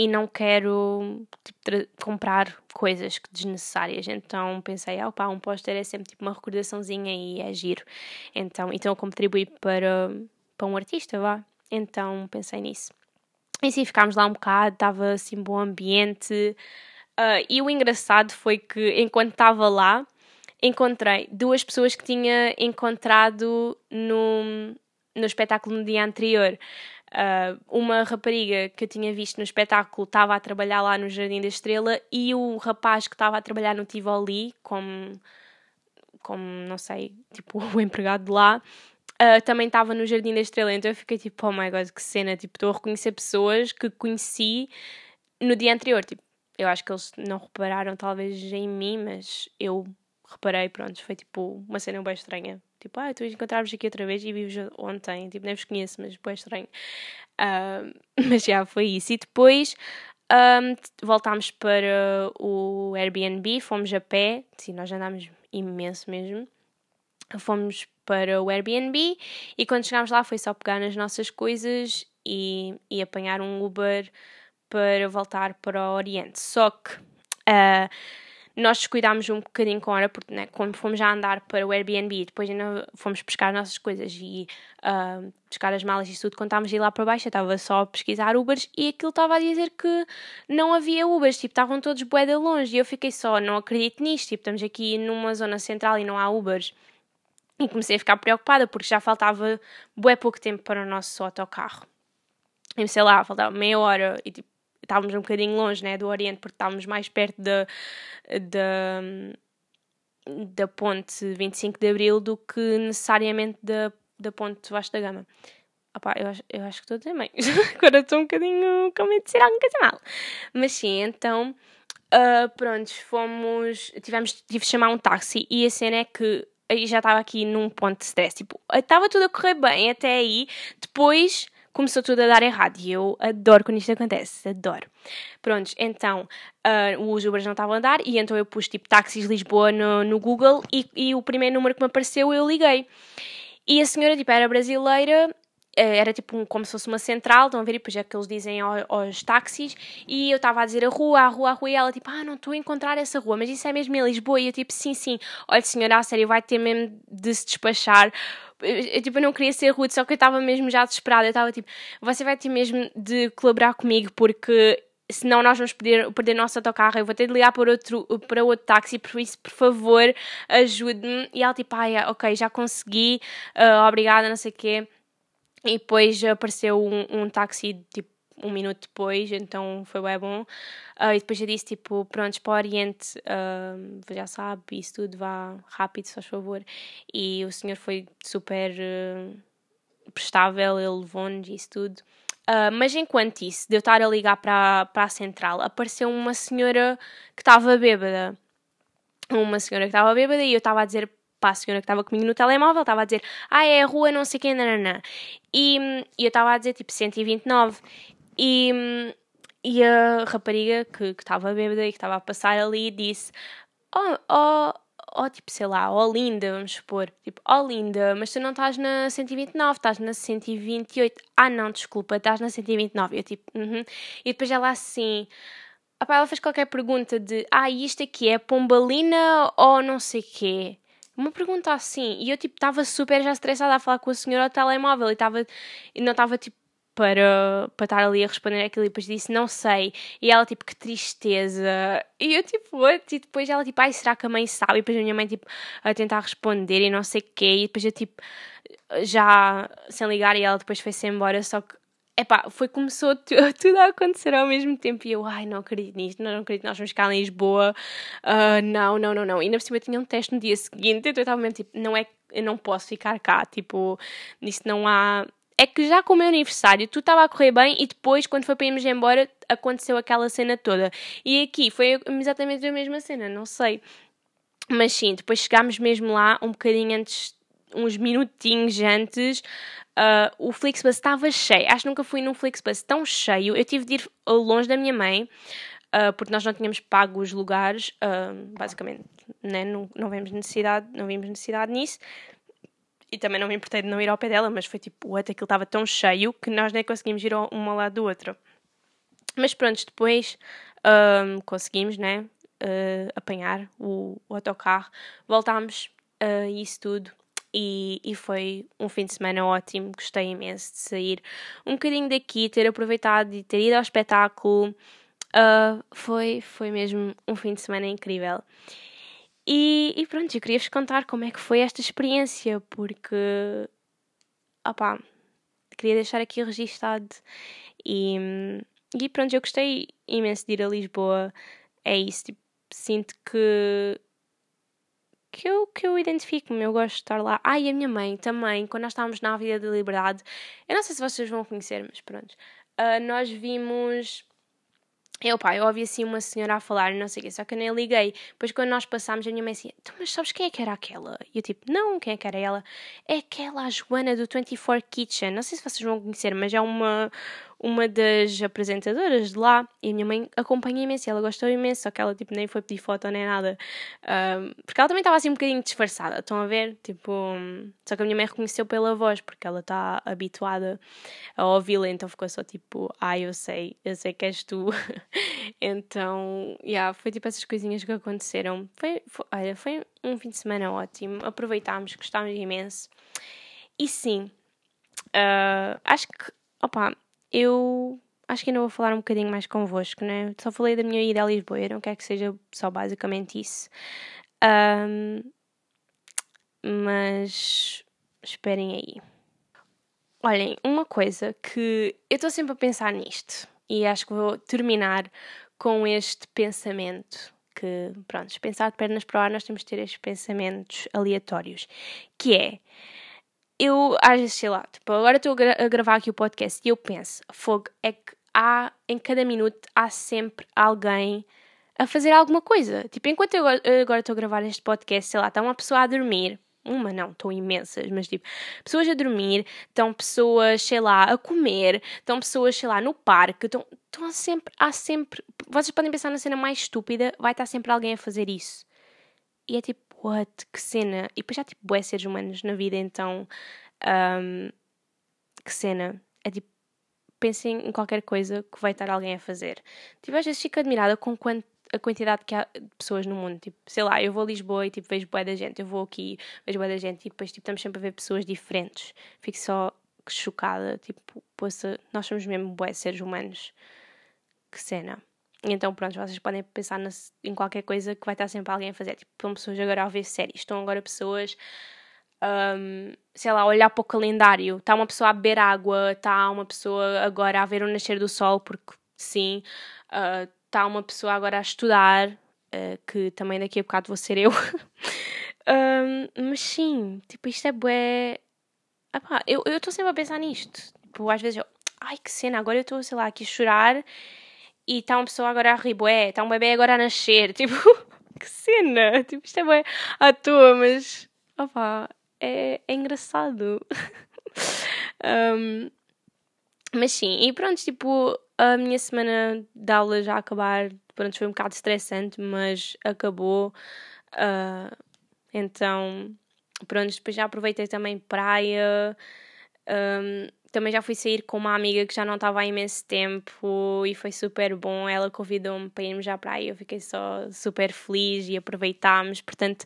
e não quero tipo, tra- comprar coisas desnecessárias. Então pensei, oh, pá, um póster é sempre tipo, uma recordaçãozinha e é giro. Então, então eu contribuí para, para um artista, vá. Então pensei nisso. E sim, ficámos lá um bocado, estava assim bom ambiente. Uh, e o engraçado foi que enquanto estava lá, encontrei duas pessoas que tinha encontrado no, no espetáculo no dia anterior. Uh, uma rapariga que eu tinha visto no espetáculo estava a trabalhar lá no Jardim da Estrela e o rapaz que estava a trabalhar no Tivoli, como, como não sei, tipo o empregado de lá, uh, também estava no Jardim da Estrela. Então eu fiquei tipo, oh my God, que cena, tipo, estou a reconhecer pessoas que conheci no dia anterior. Tipo, eu acho que eles não repararam talvez em mim, mas eu reparei, pronto, foi tipo uma cena bem estranha. Tipo, ah, tu encontrávamos aqui outra vez e vivo ontem. Tipo, nem vos conheço, mas depois é estranho. Uh, mas já foi isso. E depois um, voltámos para o Airbnb, fomos a pé. Sim, nós andámos imenso mesmo. Fomos para o Airbnb e quando chegámos lá foi só pegar nas nossas coisas e, e apanhar um Uber para voltar para o Oriente. Só que... Uh, nós descuidámos um bocadinho com a hora, porque né, quando fomos já andar para o Airbnb e depois ainda fomos pescar as nossas coisas e uh, pescar as malas e tudo, quando estávamos a ir lá para baixo, eu estava só a pesquisar Ubers e aquilo estava a dizer que não havia Ubers, tipo, estavam todos bué de longe e eu fiquei só, não acredito nisto, tipo, estamos aqui numa zona central e não há Ubers. E comecei a ficar preocupada porque já faltava bué pouco tempo para o nosso autocarro. E sei lá, faltava meia hora e tipo, estávamos um bocadinho longe, né, do Oriente, porque estávamos mais perto da, da, da Ponte vinte e cinco de Abril do que necessariamente da, da Ponte Vasco da Gama. Opa, eu, acho, eu acho que estou a dizer bem. Agora estou um bocadinho com medo de ser alguma coisa mal. Mas sim, então, uh, pronto, fomos, tivemos, tive de chamar um táxi e a cena é que eu já estava aqui num ponto de stress. Tipo, estava tudo a correr bem até aí, depois... começou tudo a dar errado e eu adoro quando isto acontece, adoro. Prontos, então, uh, os Ubers não estavam a andar e então eu pus tipo táxis Lisboa no, no Google e, e o primeiro número que me apareceu eu liguei. E a senhora tipo era brasileira, era tipo um, como se fosse uma central, estão a ver, e depois é que eles dizem aos, aos táxis e eu estava a dizer a rua, a rua, a rua e ela tipo, ah, não estou a encontrar essa rua, mas isso é mesmo em Lisboa? E eu tipo, sim, sim, olha senhora, a sério, vai ter mesmo de se despachar. Eu, tipo, eu não queria ser rude, só que eu estava mesmo já desesperada. Eu estava tipo, você vai ter mesmo de colaborar comigo, porque senão nós vamos perder, perder nosso autocarro. Eu vou ter de ligar para outro, para outro táxi, por isso, por favor, ajude-me. E ela tipo, ah, ok, já consegui, uh, obrigada, não sei o quê. E depois apareceu um, um táxi, tipo, um minuto depois, então foi bem bom. Uh, e depois eu disse, tipo, prontos, para o Oriente, uh, já sabe, isso tudo, vá rápido, se faz favor. E o senhor foi super uh, prestável, ele levou-nos isso tudo. Uh, mas enquanto isso, de eu estar a ligar para, para a central, apareceu uma senhora que estava bêbada. Uma senhora que estava bêbada e eu estava a dizer... para a senhora que estava comigo no telemóvel, estava a dizer, ah, é a rua, não sei quem, nananã. E, e eu estava a dizer, tipo, cento e vinte e nove. E, e a rapariga que estava bêbada e que estava a passar ali disse, oh, oh, oh, tipo, sei lá, oh, linda, vamos supor. Tipo, oh, linda, mas tu não estás na cento e vinte e nove, estás na cento e vinte e oito. Ah, não, desculpa, estás na cento e vinte e nove. Eu, tipo, uh-huh. E depois ela assim... ela fez qualquer pergunta de, ah, isto aqui é pombalina ou não sei quê. Uma pergunta assim, e eu tipo estava super já estressada a falar com a senhora ao telemóvel e estava, não estava tipo para, para estar ali a responder aquilo e depois disse não sei, e ela tipo que tristeza, e eu tipo what? E depois ela tipo, ai será que a mãe sabe? E depois a minha mãe tipo a tentar responder e não sei o quê, e depois eu tipo já sem ligar e ela depois foi-se embora, só que epá, foi, começou t- tudo a acontecer ao mesmo tempo e eu, ai, não acredito nisto, não, não acredito, nós vamos ficar em Lisboa, uh, não, não, não, não. E ainda por cima eu tinha um teste no dia seguinte, então eu estava mesmo tipo, não é, eu não posso ficar cá, tipo, nisto não há... É que já com o meu aniversário tudo estava a correr bem e depois, quando foi para irmos embora, aconteceu aquela cena toda. E aqui foi exatamente a mesma cena, não sei. Mas sim, depois chegámos mesmo lá um bocadinho antes, uns minutinhos antes... Uh, o FlixBus estava cheio, acho que nunca fui num FlixBus tão cheio, eu tive de ir longe da minha mãe, uh, porque nós não tínhamos pago os lugares, uh, basicamente, né? não, não, vimos necessidade, não vimos necessidade nisso, e também não me importei de não ir ao pé dela, mas foi tipo, what, aquilo estava tão cheio que nós nem conseguimos ir uma ao lado do outro. Mas pronto, depois um, conseguimos, né, uh, apanhar o, o autocarro, voltámos a uh, isso tudo. E, e foi um fim de semana ótimo, gostei imenso de sair um bocadinho daqui, ter aproveitado e ter ido ao espetáculo. Uh, foi, foi mesmo um fim de semana incrível. E, e pronto, eu queria-vos contar como é que foi esta experiência, porque, opá, queria deixar aqui registado. E, e pronto, eu gostei imenso de ir a Lisboa, é isso, tipo, sinto que... que eu, que eu identifico-me, eu gosto de estar lá. Ah, e a minha mãe também, quando nós estávamos na Avenida da Liberdade, eu não sei se vocês vão conhecer, mas pronto, uh, nós vimos, eu pá, eu ouvi assim uma senhora a falar, não sei o quê, só que eu nem liguei. Depois quando nós passámos, a minha mãe dizia, tu mas sabes quem é que era aquela? E eu tipo, não, quem é que era ela? É aquela, a Joana do vinte e quatro Kitchen, não sei se vocês vão conhecer, mas é uma, uma das apresentadoras de lá, e a minha mãe acompanha imenso, ela gostou imenso, só que ela tipo nem foi pedir foto nem nada, um, porque ela também estava assim um bocadinho disfarçada, estão a ver? Tipo, um, só que a minha mãe reconheceu pela voz, porque ela está habituada a ouvi-la, então ficou só tipo, ah, eu sei, eu sei que és tu. Então, yeah, foi tipo essas coisinhas que aconteceram. Foi, foi, olha, foi um fim de semana ótimo, aproveitámos, gostámos imenso. E sim, uh, acho que, opa, eu acho que ainda vou falar um bocadinho mais convosco, né? Só falei da minha ida a Lisboa, eu não quero que seja só basicamente isso. Um, mas esperem aí. Olhem, uma coisa que eu estou sempre a pensar nisto e acho que vou terminar com este pensamento que, pronto, pensar de pernas para o ar, nós temos de ter estes pensamentos aleatórios, que é... Eu, às vezes, sei lá, tipo, agora estou a, gra- a gravar aqui o podcast e eu penso, fogo, é que há, em cada minuto, há sempre alguém a fazer alguma coisa. Tipo, enquanto eu agora estou a gravar este podcast, sei lá, está uma pessoa a dormir, uma não, estão imensas, mas tipo, pessoas a dormir, estão pessoas, sei lá, a comer, estão pessoas, sei lá, no parque, estão, estão sempre, há sempre, vocês podem pensar na cena mais estúpida, vai estar sempre alguém a fazer isso. E é tipo, what, que cena, e depois já tipo bué seres humanos na vida, então um, que cena, é tipo, pensem em qualquer coisa que vai estar alguém a fazer, tipo, às vezes fico admirada com quant- a quantidade que há de pessoas no mundo, tipo, sei lá, eu vou a Lisboa e tipo vejo bué da gente, eu vou aqui, vejo bué da gente, e depois tipo estamos sempre a ver pessoas diferentes, fico só chocada, tipo, poça, nós somos mesmo bué seres humanos, que cena. Então, pronto, vocês podem pensar nas, em qualquer coisa que vai estar sempre alguém a fazer. Tipo, estão pessoas agora a ver séries, estão agora pessoas, um, sei lá, a olhar para o calendário. Está uma pessoa a beber água, está uma pessoa agora a ver o nascer do sol, porque sim. Uh, está uma pessoa agora a estudar, uh, que também daqui a bocado vou ser eu. um, mas sim, tipo, isto é bué... Epá, eu estou sempre a pensar nisto. Tipo, às vezes eu... Ai, que cena, agora eu estou, sei lá, aqui a chorar... E está uma pessoa agora a rir, bué, está um bebê agora a nascer, tipo, que cena, tipo, isto é bué à toa, mas, opá, é, é engraçado. um, mas sim, e pronto, tipo, a minha semana de aula já a acabar, pronto, foi um bocado estressante, mas acabou, uh, então, pronto, depois já aproveitei também praia, um, também já fui sair com uma amiga que já não estava há imenso tempo e foi super bom. Ela convidou-me para irmos à praia e eu fiquei só super feliz e aproveitámos. Portanto,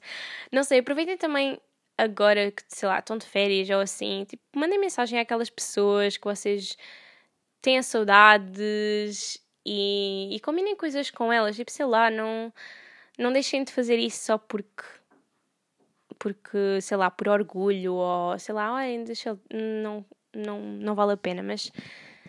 não sei, aproveitem também agora que, sei lá, estão de férias ou assim. Tipo, mandem mensagem àquelas pessoas que vocês têm saudades e, e combinem coisas com elas. Tipo, sei lá, não, não deixem de fazer isso só porque... Porque, sei lá, por orgulho ou, sei lá, ai, deixa, não... Não, não vale a pena, mas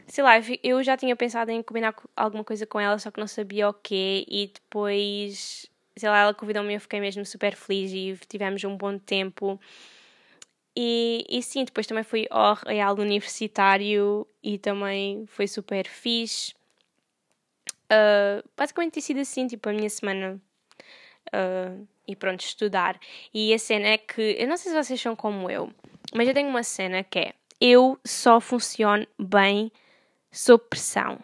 sei lá, eu já tinha pensado em combinar alguma coisa com ela, só que não sabia o quê, e depois, sei lá, ela convidou-me e eu fiquei mesmo super feliz e tivemos um bom tempo. E, e sim, depois também fui ao Real Universitário e também foi super fixe. Uh, basicamente tem sido assim, tipo, a minha semana... Uh, e pronto, estudar. E a cena é que, eu não sei se vocês são como eu, mas eu tenho uma cena que é... Eu só funciono bem sob pressão.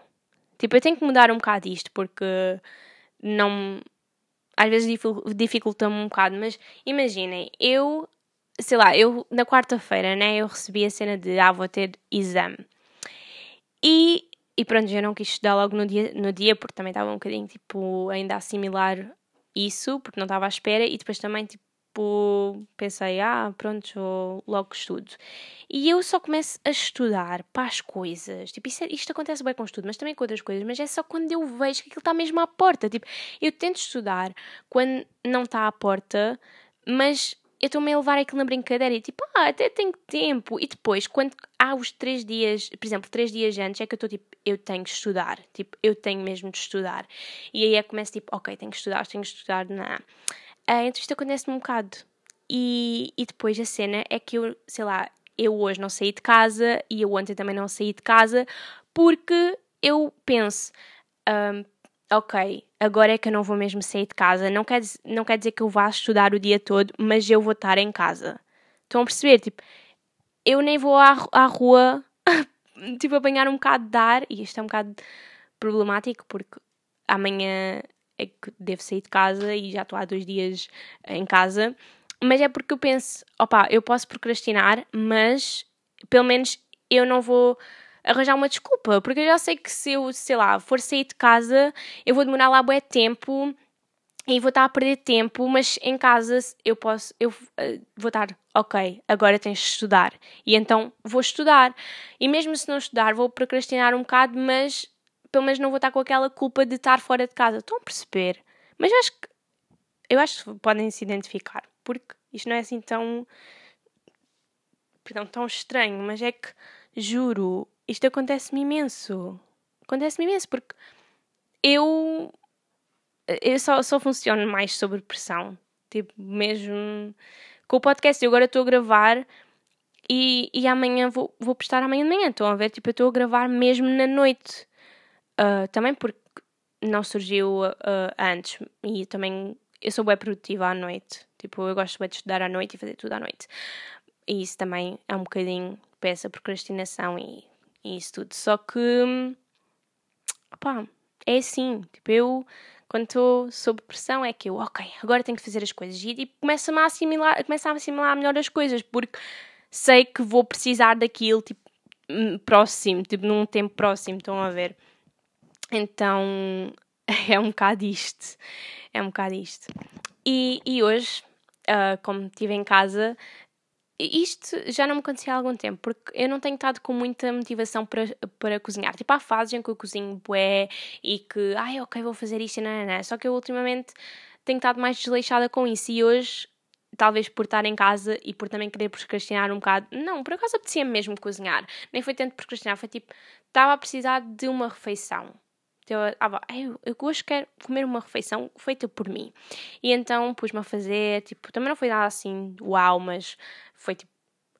Tipo, eu tenho que mudar um bocado isto, porque não... Às vezes dificulta-me um bocado, mas imaginem, eu... Sei lá, eu na quarta-feira, né, eu recebi a cena de, ah, vou ter exame. E, E pronto, já não quis estudar logo no dia, no dia porque também estava um bocadinho, tipo, ainda a assimilar isso, porque não estava à espera. E depois também, tipo, pensei, ah, pronto, logo estudo. E eu só começo a estudar para as coisas. Tipo, isto, isto acontece bem com estudo, mas também com outras coisas. Mas é só quando eu vejo que aquilo está mesmo à porta. Tipo, eu tento estudar quando não está à porta, mas eu estou-me a levar aquilo na brincadeira e tipo, ah, até tenho tempo. E depois, quando há os três dias, por exemplo, três dias antes, é que eu estou tipo, eu tenho que estudar. Tipo, eu tenho mesmo de estudar. E aí é que começo tipo, ok, tenho que estudar, tenho que estudar, não. Ah, então isto acontece-me um bocado. E, e depois a cena é que eu, sei lá, eu hoje não saí de casa e eu ontem também não saí de casa porque eu penso, um, ok, agora é que eu não vou mesmo sair de casa. Não quer, não quer dizer que eu vá estudar o dia todo, mas eu vou estar em casa. Estão a perceber? Tipo, eu nem vou à, à rua, tipo, apanhar um bocado de ar. E isto é um bocado problemático, porque amanhã é que devo sair de casa e já estou há dois dias em casa. Mas é porque eu penso, opá, eu posso procrastinar, mas pelo menos eu não vou arranjar uma desculpa, porque eu já sei que se eu, sei lá, for sair de casa, eu vou demorar lá bué tempo e vou estar a perder tempo, mas em casa eu posso, eu uh, vou estar, ok, agora tens de estudar, e então vou estudar, e mesmo se não estudar vou procrastinar um bocado, mas pelo menos não vou estar com aquela culpa de estar fora de casa. Estão a perceber? Mas acho que, eu acho que podem se identificar, porque isto não é assim tão, perdão, tão estranho, mas é que, juro, isto acontece-me imenso. Acontece-me imenso porque eu, eu só, só funciono mais sobre pressão. Tipo, mesmo com o podcast, eu agora estou a gravar e, e amanhã vou, vou postar amanhã de manhã. Estão a ver? Tipo, eu estou a gravar mesmo na noite. Uh, também porque não surgiu uh, antes. E também eu sou bem produtiva à noite. Tipo, eu gosto bem de estudar à noite e fazer tudo à noite. E isso também é um bocadinho para essa procrastinação e E isso tudo, só que, opá, é assim, tipo, eu, quando estou sob pressão, é que eu, ok, agora tenho que fazer as coisas, e, e começo-me a assimilar, começo a assimilar melhor as coisas, porque sei que vou precisar daquilo, tipo, próximo, tipo, num tempo próximo, estão a ver? Então, é um bocado isto, é um bocado isto. E, e hoje, uh, como estive em casa, isto já não me acontecia há algum tempo, porque eu não tenho estado com muita motivação para, para cozinhar. Tipo, há fases em que eu cozinho bué e que, ai, ok, vou fazer isto e nananã. Só que eu ultimamente tenho estado mais desleixada com isso e hoje, talvez por estar em casa e por também querer procrastinar um bocado, não, por acaso apetecia mesmo cozinhar. Nem foi tanto procrastinar, foi tipo, estava a precisar de uma refeição. Então, ah, eu, eu hoje quero comer uma refeição feita por mim. E então pus-me a fazer, tipo, também não foi nada assim, uau, mas foi tipo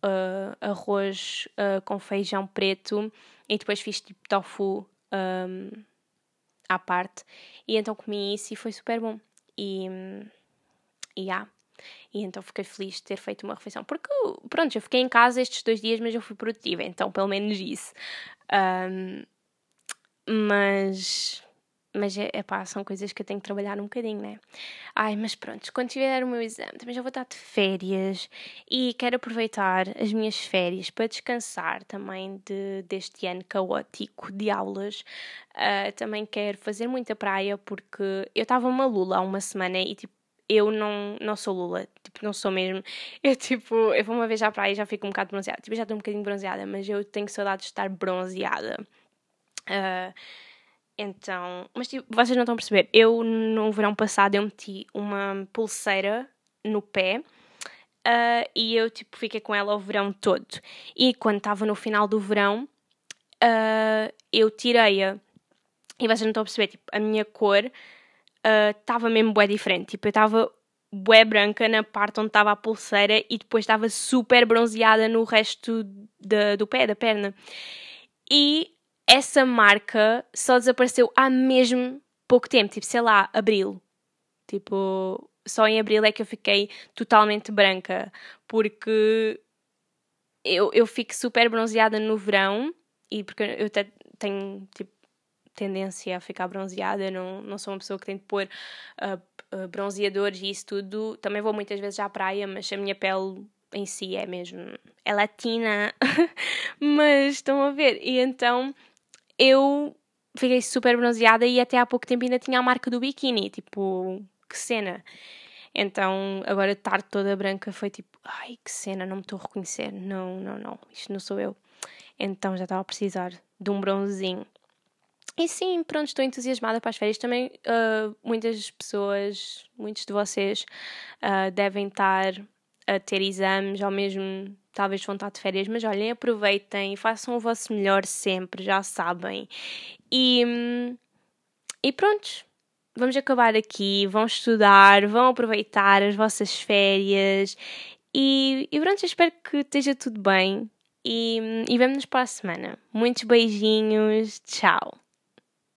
uh, arroz uh, com feijão preto e depois fiz tipo tofu um, à parte. E então comi isso e foi super bom. E, e ah, e então fiquei feliz de ter feito uma refeição. Porque, pronto, eu fiquei em casa estes dois dias, mas eu fui produtiva, então pelo menos isso. Um, Mas, mas é, é pá, são coisas que eu tenho que trabalhar um bocadinho, né? Ai, mas pronto, quando tiver o meu exame, também já vou estar de férias e quero aproveitar as minhas férias para descansar também de, deste ano caótico de aulas. Uh, também quero fazer muita praia porque eu estava uma lula há uma semana e tipo, eu não, não sou lula, tipo, não sou mesmo. Eu, tipo, eu vou uma vez à praia e já fico um bocado bronzeada. Tipo, já estou um bocadinho bronzeada, mas eu tenho saudade de estar bronzeada. Uh, então, mas tipo, vocês não estão a perceber, eu no verão passado eu meti uma pulseira no pé uh, e eu tipo fiquei com ela o verão todo e quando estava no final do verão uh, eu tirei-a e vocês não estão a perceber, tipo, a minha cor estava uh, mesmo bué diferente, tipo, eu estava bué branca na parte onde estava a pulseira e depois estava super bronzeada no resto de, do pé, da perna, e essa marca só desapareceu há mesmo pouco tempo, tipo, sei lá, abril. Tipo, só em abril é que eu fiquei totalmente branca, porque eu, eu fico super bronzeada no verão, e porque eu te, tenho, tipo, tendência a ficar bronzeada, não, não sou uma pessoa que tem de pôr uh, bronzeadores e isso tudo. Também vou muitas vezes à praia, mas a minha pele em si é mesmo, é latina, mas estão a ver, e então eu fiquei super bronzeada e até há pouco tempo ainda tinha a marca do biquíni, tipo, que cena. Então, agora de tarde toda branca foi tipo, ai, que cena, não me estou a reconhecer, não, não, não, isto não sou eu. Então já estava a precisar de um bronzinho. E sim, pronto, estou entusiasmada para as férias também. Uh, muitas pessoas, muitos de vocês uh, devem estar a ter exames, ou mesmo talvez vão estar de férias, mas olhem, aproveitem, façam o vosso melhor sempre, já sabem. E, e pronto, vamos acabar aqui, vão estudar, vão aproveitar as vossas férias e, e pronto, espero que esteja tudo bem. E, e vemo-nos para a semana. Muitos beijinhos. Tchau.